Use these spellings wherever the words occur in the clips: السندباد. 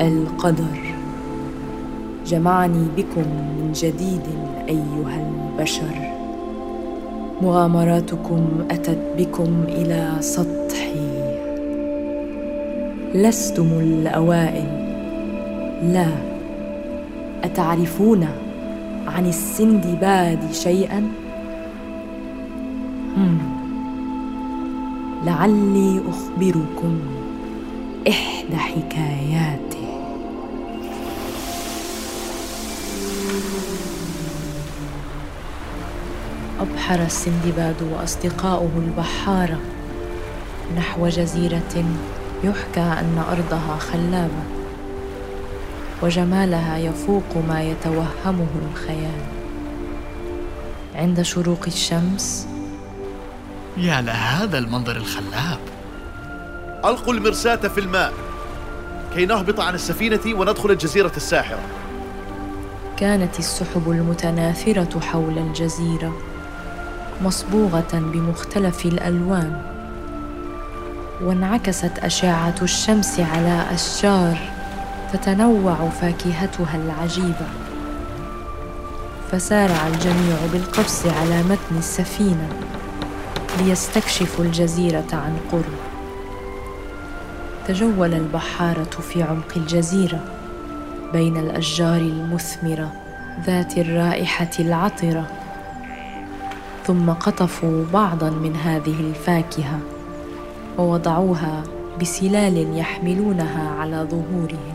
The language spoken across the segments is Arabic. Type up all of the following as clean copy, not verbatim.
القدر جمعني بكم من جديد أيها البشر. مغامراتكم أتت بكم إلى سطحي. لستم الأوائل، لا. أتعرفون عن السندباد شيئاً؟ لعلي أخبركم إحدى حكاياته. أبحر السندباد وأصدقاؤه البحارة نحو جزيرة يحكى أن أرضها خلابة وجمالها يفوق ما يتوهمه الخيال. عند شروق الشمس، يا لهذا المنظر الخلاب! ألقوا المرساة في الماء كي نهبط عن السفينة وندخل الجزيرة الساحرة. كانت السحب المتناثرة حول الجزيرة مصبوغة بمختلف الألوان، وانعكست أشعة الشمس على أشجار تتنوع فاكهتها العجيبة. فسارع الجميع بالقفز على متن السفينة ليستكشفوا الجزيرة عن قرب. تجول البحارة في عمق الجزيرة بين الأشجار المثمرة ذات الرائحة العطرة، ثم قطفوا بعضاً من هذه الفاكهة ووضعوها بسلال يحملونها على ظهورهم.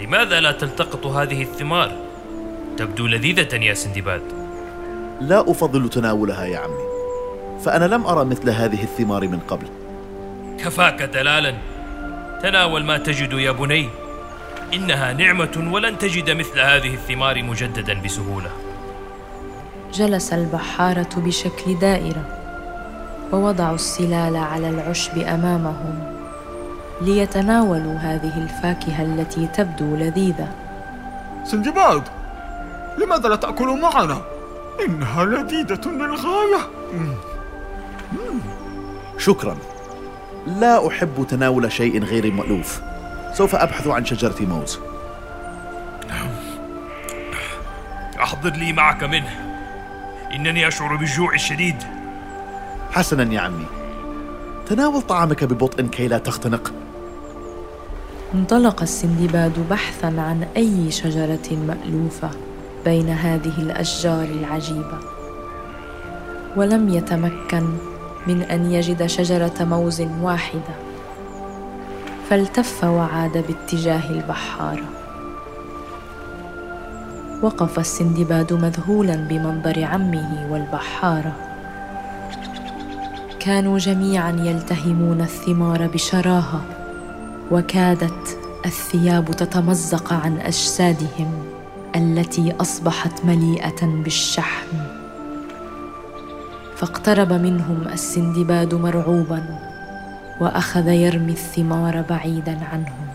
لماذا لا تلتقط هذه الثمار؟ تبدو لذيذة يا سندباد. لا أفضل تناولها يا عمي، فأنا لم أرى مثل هذه الثمار من قبل. كفاك دلالاً، تناول ما تجد يا بني، إنها نعمة ولن تجد مثل هذه الثمار مجدداً بسهولة. جلس البحارة بشكل دائرة ووضعوا السلال على العشب أمامهم ليتناولوا هذه الفاكهة التي تبدو لذيذة. سندباد، لماذا لا تأكل معنا؟ إنها لذيذة للغاية. شكراً، لا أحب تناول شيء غير مألوف. سوف أبحث عن شجرة موز. أحضر لي معك منه، إنني أشعر بالجوع الشديد. حسناً يا عمي، تناول طعامك ببطء كي لا تختنق. انطلق السندباد بحثاً عن أي شجرة مألوفة بين هذه الأشجار العجيبة، ولم يتمكن من أن يجد شجرة موز واحدة، فالتف وعاد باتجاه البحارة. وقف السندباد مذهولاً بمنظر عمه والبحارة. كانوا جميعاً يلتهمون الثمار بشراهة، وكادت الثياب تتمزق عن أجسادهم التي أصبحت مليئة بالشحم. فاقترب منهم السندباد مرعوباً وأخذ يرمي الثمار بعيداً عنهم.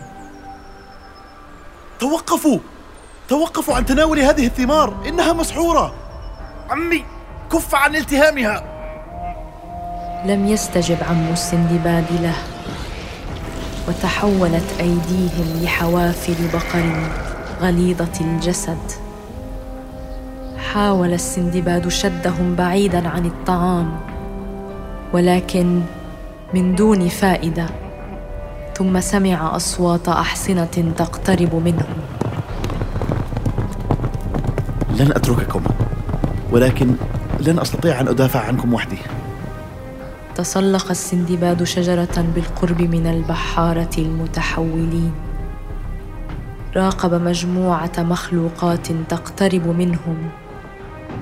توقفوا عن تناول هذه الثمار، إنها مسحورة. عمي، كف عن التهامها. لم يستجب عم السندباد له، وتحولت أيديهم لحوافر بقر غليظة الجسد. حاول السندباد شدهم بعيداً عن الطعام، ولكن من دون فائدة. ثم سمع أصوات أحصنة تقترب منهم. لن أترككم، ولكن لن أستطيع أن أدافع عنكم وحدي. تسلق السندباد شجرة بالقرب من البحارة المتحولين. راقب مجموعة مخلوقات تقترب منهم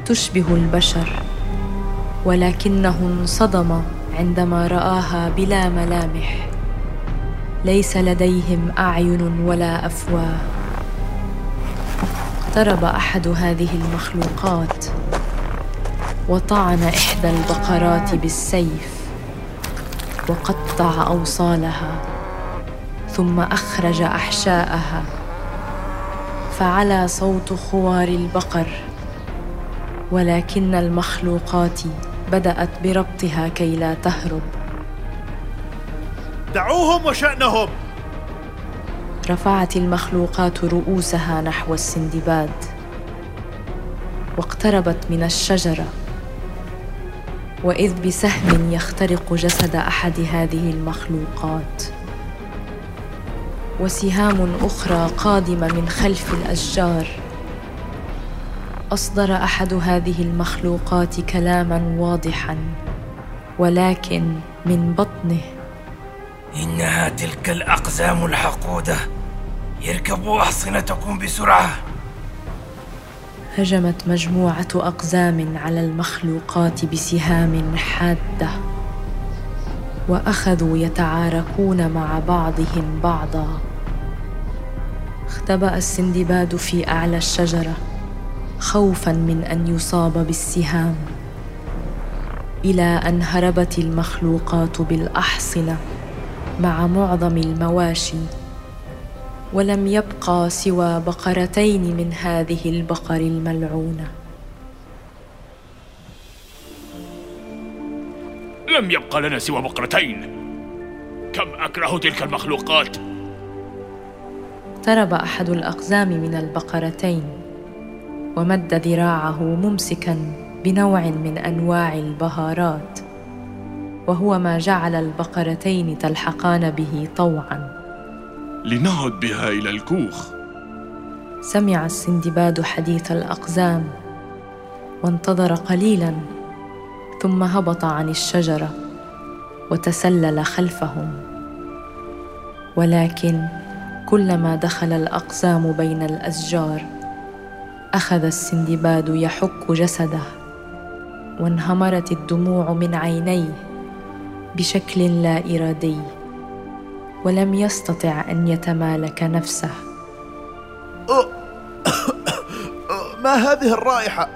تشبه البشر، ولكنه انصدم عندما رآها بلا ملامح. ليس لديهم أعين ولا أفواه. اقترب أحد هذه المخلوقات وطعن إحدى البقرات بالسيف وقطع أوصالها، ثم أخرج أحشاءها. فعلى صوت خوار البقر، ولكن المخلوقات بدأت بربطها كي لا تهرب. دعوهم وشأنهم. رفعت المخلوقات رؤوسها نحو السندباد واقتربت من الشجرة، وإذ بسهم يخترق جسد أحد هذه المخلوقات، وسهام أخرى قادمة من خلف الأشجار. أصدر أحد هذه المخلوقات كلاماً واضحاً، ولكن من بطنه: إنها تلك الأقزام الحقودة، يركبوا أحصنتكم بسرعة. هجمت مجموعة أقزام على المخلوقات بسهام حادة، وأخذوا يتعاركون مع بعضهم بعضا. اختبأ السندباد في أعلى الشجرة خوفاً من أن يصاب بالسهام، إلى أن هربت المخلوقات بالأحصنة مع معظم المواشي، ولم يبقى سوى بقرتين من هذه البقر الملعونة. لم يبقى لنا سوى بقرتين. كم أكره تلك المخلوقات! اقترب أحد الأقزام من البقرتين، ومد ذراعه ممسكاً بنوع من أنواع البهارات، وهو ما جعل البقرتين تلحقان به طوعاً. لنعد بها إلى الكوخ. سمع السندباد حديث الأقزام، وانتظر قليلاً، ثم هبط عن الشجرة وتسلل خلفهم. ولكن كلما دخل الأقزام بين الأشجار، أخذ السندباد يحك جسده، وانهمرت الدموع من عينيه بشكل لا إرادي، ولم يستطع أن يتمالك نفسه. ما هذه الرائحة؟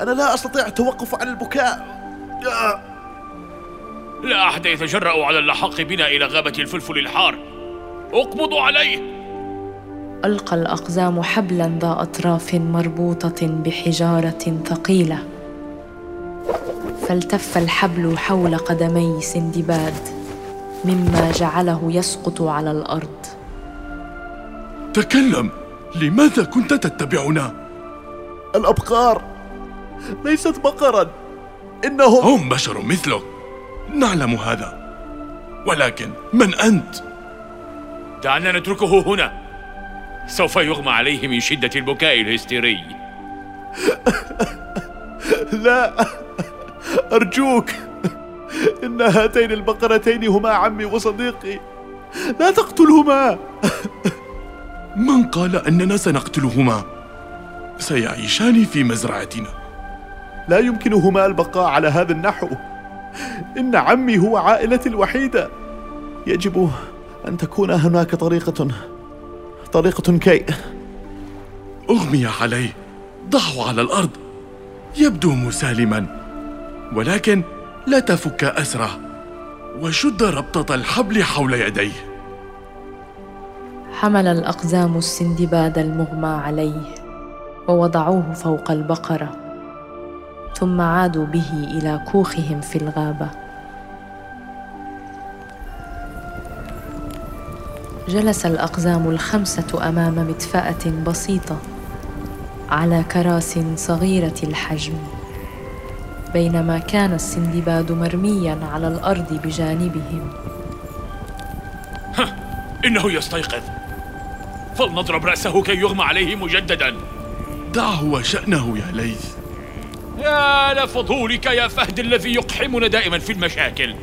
أنا لا أستطيع التوقف عن البكاء. لا أحد يتجرأ على اللحاق بنا إلى غابة الفلفل الحار. اقبضوا عليه! ألقى الأقزام حبلاً ذا أطراف مربوطة بحجارة ثقيلة، فالتف الحبل حول قدمي سندباد، مما جعله يسقط على الأرض. تكلم! لماذا كنت تتبعنا؟ الأبقار ليست بقراً، إنهم هم بشر مثلك، نعلم هذا، ولكن من أنت؟ دعنا نتركه هنا، سوف يغمى عليه من شدة البكاء الهستيري. لا، أرجوك، إن هاتين البقرتين هما عمي وصديقي، لا تقتلهما. من قال أننا سنقتلهما؟ سيعيشان في مزرعتنا. لا يمكنهما البقاء على هذا النحو، إن عمي هو عائلتي الوحيدة، يجب أن تكون هناك طريقة كي أغمي عليه. ضعه على الأرض، يبدو مسالما، ولكن لا تفك أسره، وشد ربطة الحبل حول يديه. حمل الأقزام السندباد المغمى عليه، ووضعوه فوق البقرة، ثم عادوا به إلى كوخهم في الغابة. جلس الأقزام الخمسة أمام مدفأة بسيطة على كراس صغيرة الحجم، بينما كان السندباد مرمياً على الأرض بجانبهم. إنه يستيقظ، فلنضرب رأسه كي يغمى عليه مجدداً. دعه وشأنه يا ليث. يا لفضولك يا فهد الذي يقحمنا دائماً في المشاكل،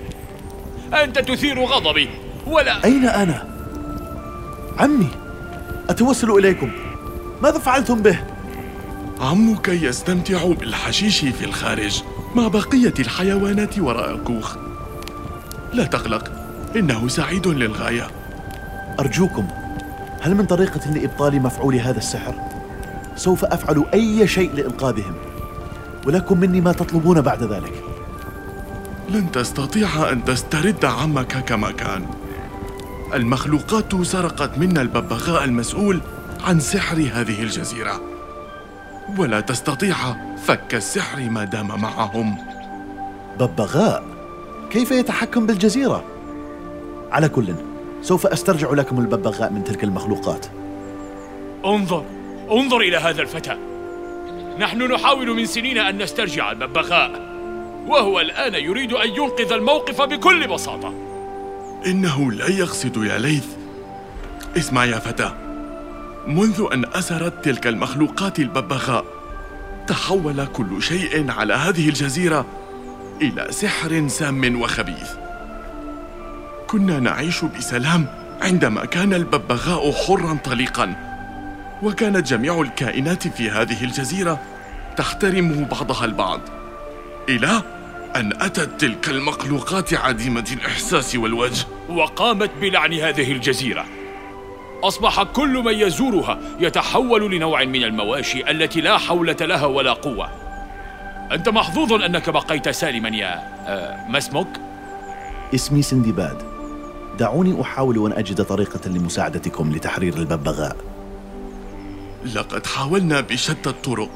أنت تثير غضبي. ولا أين أنا؟ عمي، أتوسل إليكم، ماذا فعلتم به؟ عمك يستمتع بالحشيش في الخارج مع بقية الحيوانات وراء الكوخ، لا تقلق، إنه سعيد للغاية. أرجوكم، هل من طريقة لإبطال مفعول هذا السحر؟ سوف أفعل أي شيء لإنقاذهم، ولكم مني ما تطلبون بعد ذلك. لن تستطيع أن تسترد عمك كما كان. المخلوقات سرقت منا الببغاء المسؤول عن سحر هذه الجزيرة، ولا تستطيع فك السحر ما دام معهم. ببغاء؟ كيف يتحكم بالجزيرة؟ على كل، سوف أسترجع لكم الببغاء من تلك المخلوقات. انظر إلى هذا الفتى، نحن نحاول من سنين أن نسترجع الببغاء وهو الآن يريد أن ينقذ الموقف بكل بساطة. إنه لا يقصد يا ليث. اسمع يا فتى، منذ أن أسرت تلك المخلوقات الببغاء تحول كل شيء على هذه الجزيرة إلى سحر سام وخبيث. كنا نعيش بسلام عندما كان الببغاء حراً طليقاً، وكانت جميع الكائنات في هذه الجزيرة تحترم بعضها البعض، إلى أن أتت تلك المخلوقات عديمة الإحساس والوجه وقامت بلعن هذه الجزيرة. أصبح كل من يزورها يتحول لنوع من المواشي التي لا حولة لها ولا قوة. أنت محظوظ أنك بقيت سالماً يا... ما اسمك؟ اسمي سندباد. دعوني أحاول أن أجد طريقة لمساعدتكم لتحرير الببغاء. لقد حاولنا بشتى الطرق،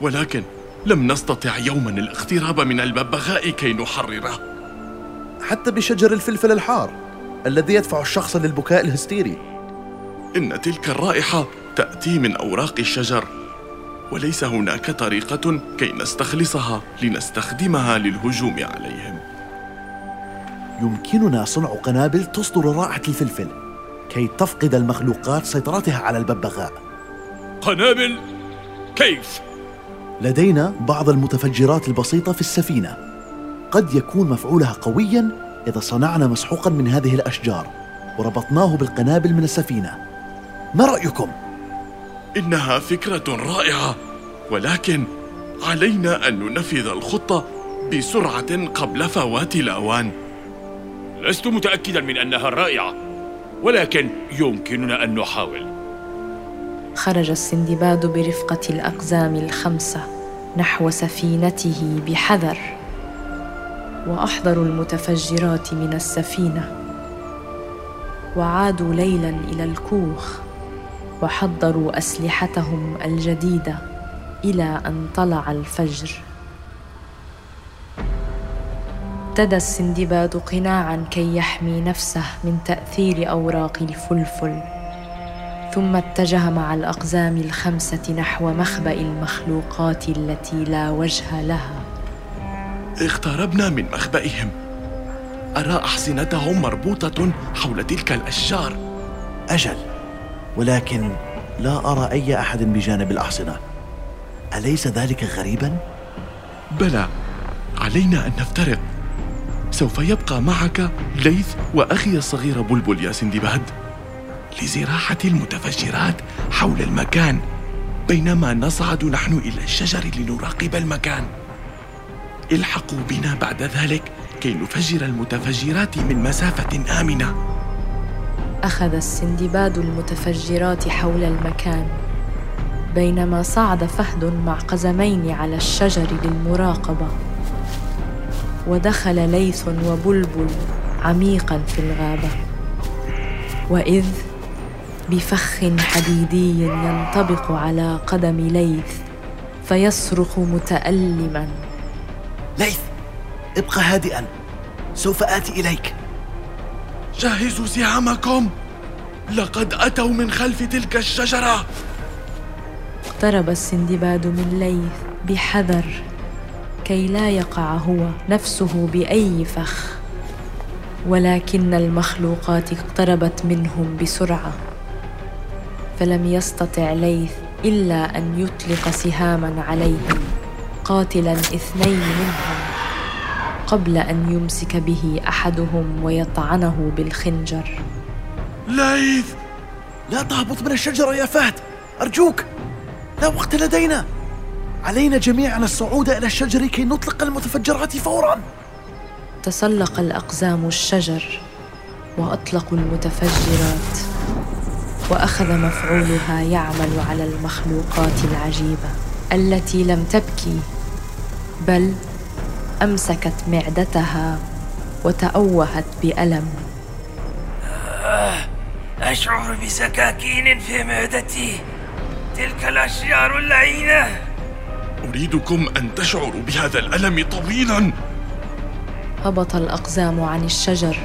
ولكن لم نستطع يوماً الاقتراب من الببغاء كي نحرره. حتى بشجر الفلفل الحار الذي يدفع الشخص للبكاء الهستيري. إن تلك الرائحة تأتي من أوراق الشجر، وليس هناك طريقة كي نستخلصها لنستخدمها للهجوم عليهم. يمكننا صنع قنابل تصدر رائحة الفلفل كي تفقد المخلوقات سيطرتها على الببغاء. قنابل؟ كيف؟ لدينا بعض المتفجرات البسيطة في السفينة، قد يكون مفعولها قوياً إذا صنعنا مسحوقاً من هذه الأشجار وربطناه بالقنابل من السفينة. ما رأيكم؟ إنها فكرة رائعة، ولكن علينا أن ننفذ الخطة بسرعة قبل فوات الأوان. لست متأكداً من أنها رائعة، ولكن يمكننا أن نحاول. خرج السندباد برفقة الأقزام الخمسة نحو سفينته بحذر، وأحضروا المتفجرات من السفينة، وعادوا ليلاً إلى الكوخ وحضروا أسلحتهم الجديدة إلى أن طلع الفجر. ارتدى السندباد قناعاً كي يحمي نفسه من تأثير أوراق الفلفل، ثم اتجه مع الأقزام الخمسة نحو مخبأ المخلوقات التي لا وجه لها. اقتربنا من مخبئهم، أرى أحصنتهم مربوطة حول تلك الأشجار. أجل، ولكن لا أرى أي أحد بجانب الأحصنة، أليس ذلك غريباً؟ بلى، علينا أن نفترق. سوف يبقى معك ليث وأخي الصغير بلبل يا سندباد لزراعة المتفجرات حول المكان، بينما نصعد نحن إلى الشجر لنراقب المكان. الحقوا بنا بعد ذلك كي نفجر المتفجرات من مسافة آمنة. أخذ السندباد المتفجرات حول المكان، بينما صعد فهد مع قزمين على الشجر للمراقبة، ودخل ليث وبلبل عميقاً في الغابة، وإذ بفخ حديدي ينطبق على قدم ليث فيصرخ متألماً: ليث، ابق هادئاً، سوف آتي إليك. جهزوا سهامكم، لقد أتوا من خلف تلك الشجرة. اقترب السندباد من ليث بحذر كي لا يقع هو نفسه بأي فخ، ولكن المخلوقات اقتربت منهم بسرعة، فلم يستطع ليث إلا أن يطلق سهاماً عليهم قاتلاً اثنين منهم قبل أن يمسك به أحدهم ويطعنه بالخنجر. ليث، لا تهبط من الشجرة يا فهد، أرجوك، لا وقت لدينا، علينا جميعاً الصعود إلى الشجر كي نطلق المتفجرات فوراً. تسلق الأقزام الشجر وأطلقوا المتفجرات، وأخذ مفعولها يعمل على المخلوقات العجيبة التي لم تبكي، بل أمسكت معدتها وتأوهت بألم. أشعر بسكاكين في معدتي، تلك الأشجار اللعينة. أريدكم أن تشعروا بهذا الألم طويلاً. هبط الأقزام عن الشجر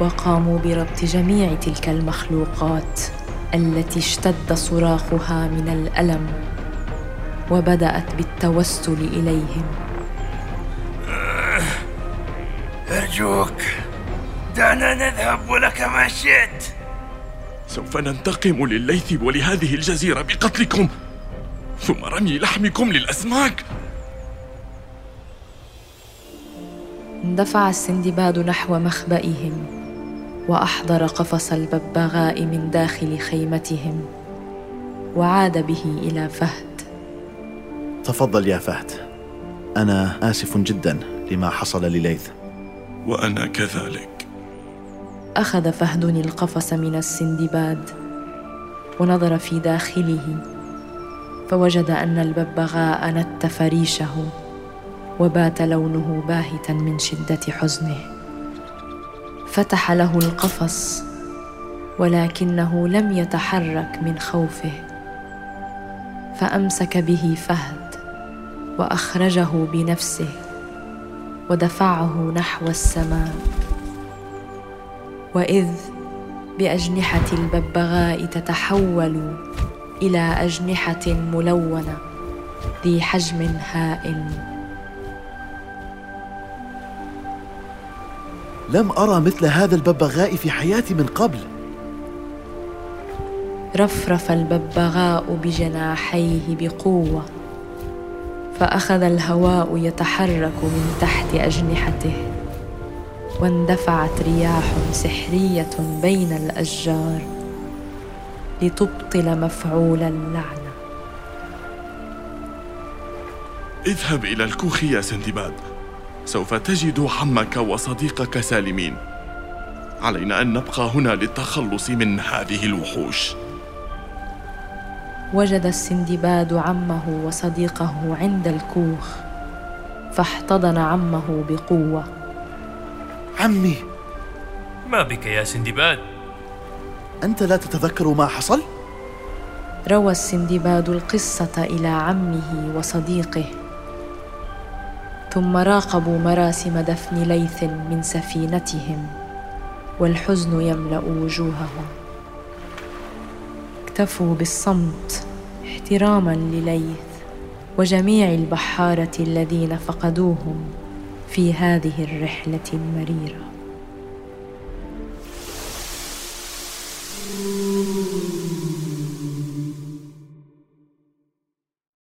وقاموا بربط جميع تلك المخلوقات التي اشتد صراخها من الألم، وبدأت بالتوسل إليهم. أرجوك دعنا نذهب ولك ما شئت. سوف ننتقم للليث ولهذه الجزيرة بقتلكم ثم رمي لحمكم للأسماك. اندفع السندباد نحو مخبئهم، وأحضر قفص الببغاء من داخل خيمتهم، وعاد به إلى فهد. تفضل يا فهد، أنا آسف جدا لما حصل لليث. وأنا كذلك. أخذ فهد القفص من السندباد ونظر في داخله، فوجد أن الببغاء نت فريشه وبات لونه باهتاً من شدة حزنه. فتح له القفص ولكنه لم يتحرك من خوفه، فأمسك به فهد وأخرجه بنفسه ودفعه نحو السماء. وإذ بأجنحة الببغاء تتحول إلى أجنحة ملونة ذي حجم هائل. لم أرى مثل هذا الببغاء في حياتي من قبل. رفرف الببغاء بجناحيه بقوة، فأخذ الهواء يتحرك من تحت أجنحته، واندفعت رياح سحرية بين الأشجار لتبطل مفعول اللعنة. اذهب إلى الكوخ يا سندباد، سوف تجد عمك وصديقك سالمين. علينا أن نبقى هنا للتخلص من هذه الوحوش. وجد السندباد عمه وصديقه عند الكوخ، فاحتضن عمه بقوة. عمي، ما بك يا سندباد؟ أنت لا تتذكر ما حصل؟ روى السندباد القصة إلى عمه وصديقه، ثم راقبوا مراسم دفن ليث من سفينتهم، والحزن يملأ وجوههم. اكتفوا بالصمت احتراماً لليث وجميع البحارة الذين فقدوهم في هذه الرحلة المريرة.